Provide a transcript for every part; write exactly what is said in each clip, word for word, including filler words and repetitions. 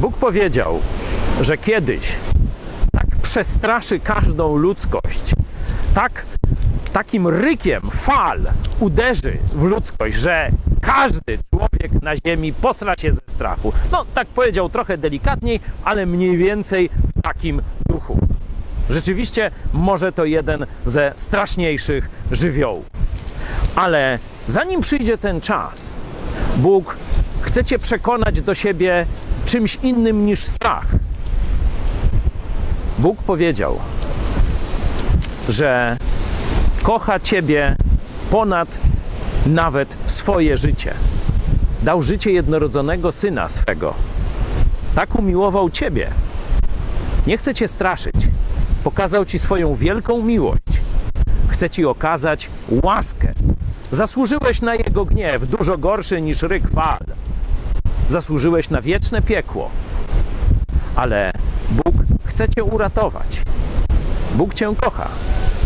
Bóg powiedział, że kiedyś tak przestraszy każdą ludzkość, tak takim rykiem fal uderzy w ludzkość, że każdy człowiek na ziemi posra się ze strachu. No, tak powiedział trochę delikatniej, ale mniej więcej w takim duchu. Rzeczywiście może to jeden ze straszniejszych żywiołów. Ale zanim przyjdzie ten czas, Bóg chce cię przekonać do siebie czymś innym niż strach. Bóg powiedział, że kocha ciebie ponad nawet swoje życie. Dał życie jednorodzonego Syna swego. Tak umiłował ciebie. Nie chce cię straszyć. Pokazał ci swoją wielką miłość. Chce ci okazać łaskę. Zasłużyłeś na jego gniew, dużo gorszy niż ryk fal. Zasłużyłeś na wieczne piekło. Ale Bóg chce cię uratować. Bóg cię kocha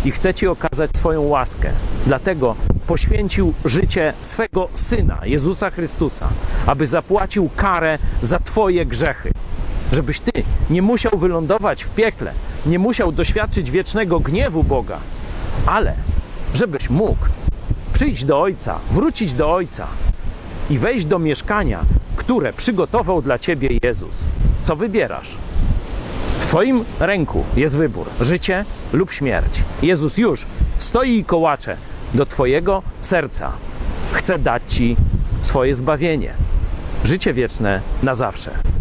i chce ci okazać swoją łaskę. Dlatego poświęcił życie swego Syna, Jezusa Chrystusa, aby zapłacił karę za twoje grzechy. Żebyś ty nie musiał wylądować w piekle, nie musiał doświadczyć wiecznego gniewu Boga, ale żebyś mógł przyjść do Ojca, wrócić do Ojca i wejść do mieszkania, które przygotował dla ciebie Jezus. Co wybierasz? W twoim ręku jest wybór: życie lub śmierć. Jezus już stoi i kołacze do twojego serca. Chce dać ci swoje zbawienie, życie wieczne na zawsze.